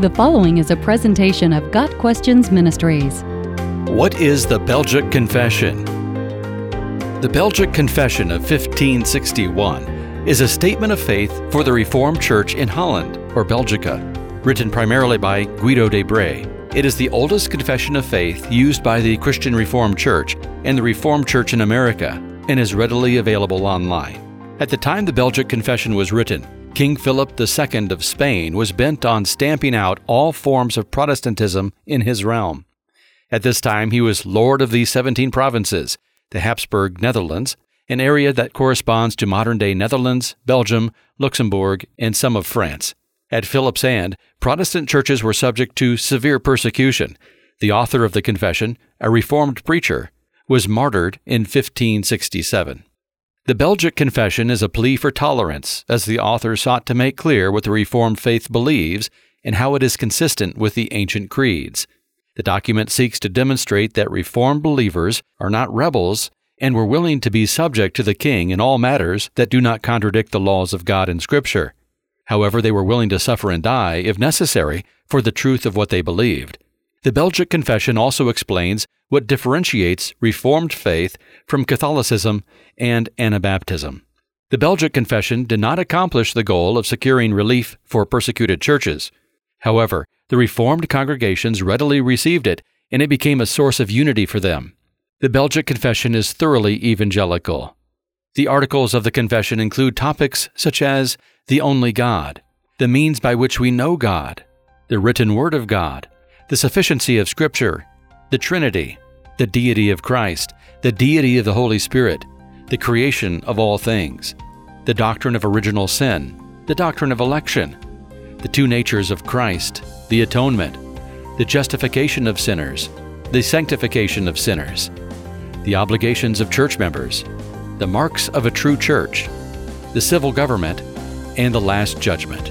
The following is a presentation of Got Questions Ministries. What is the Belgic Confession? The Belgic Confession of 1561 is a statement of faith for the Reformed Church in Holland, or Belgica, written primarily by Guido de Bray. It is the oldest confession of faith used by the Christian Reformed Church and the Reformed Church in America, and is readily available online. At the time the Belgic Confession was written, King Philip II of Spain was bent on stamping out all forms of Protestantism in his realm. At this time, he was Lord of the 17 Provinces, the Habsburg Netherlands, an area that corresponds to modern-day Netherlands, Belgium, Luxembourg, and some of France. At Philip's hand, Protestant churches were subject to severe persecution. The author of the confession, a Reformed preacher, was martyred in 1567. The Belgic Confession is a plea for tolerance, as the author sought to make clear what the Reformed faith believes and how it is consistent with the ancient creeds. The document seeks to demonstrate that Reformed believers are not rebels and were willing to be subject to the king in all matters that do not contradict the laws of God in Scripture. However, they were willing to suffer and die, if necessary, for the truth of what they believed. The Belgic Confession also explains what differentiates Reformed faith from Catholicism and Anabaptism. The Belgic Confession did not accomplish the goal of securing relief for persecuted churches. However, the Reformed congregations readily received it, and it became a source of unity for them. The Belgic Confession is thoroughly evangelical. The articles of the Confession include topics such as the only God, the means by which we know God, the written Word of God, the sufficiency of Scripture, the Trinity, the deity of Christ, the deity of the Holy Spirit, the creation of all things, the doctrine of original sin, the doctrine of election, the two natures of Christ, the atonement, the justification of sinners, the sanctification of sinners, the obligations of church members, the marks of a true church, the civil government, and the last judgment.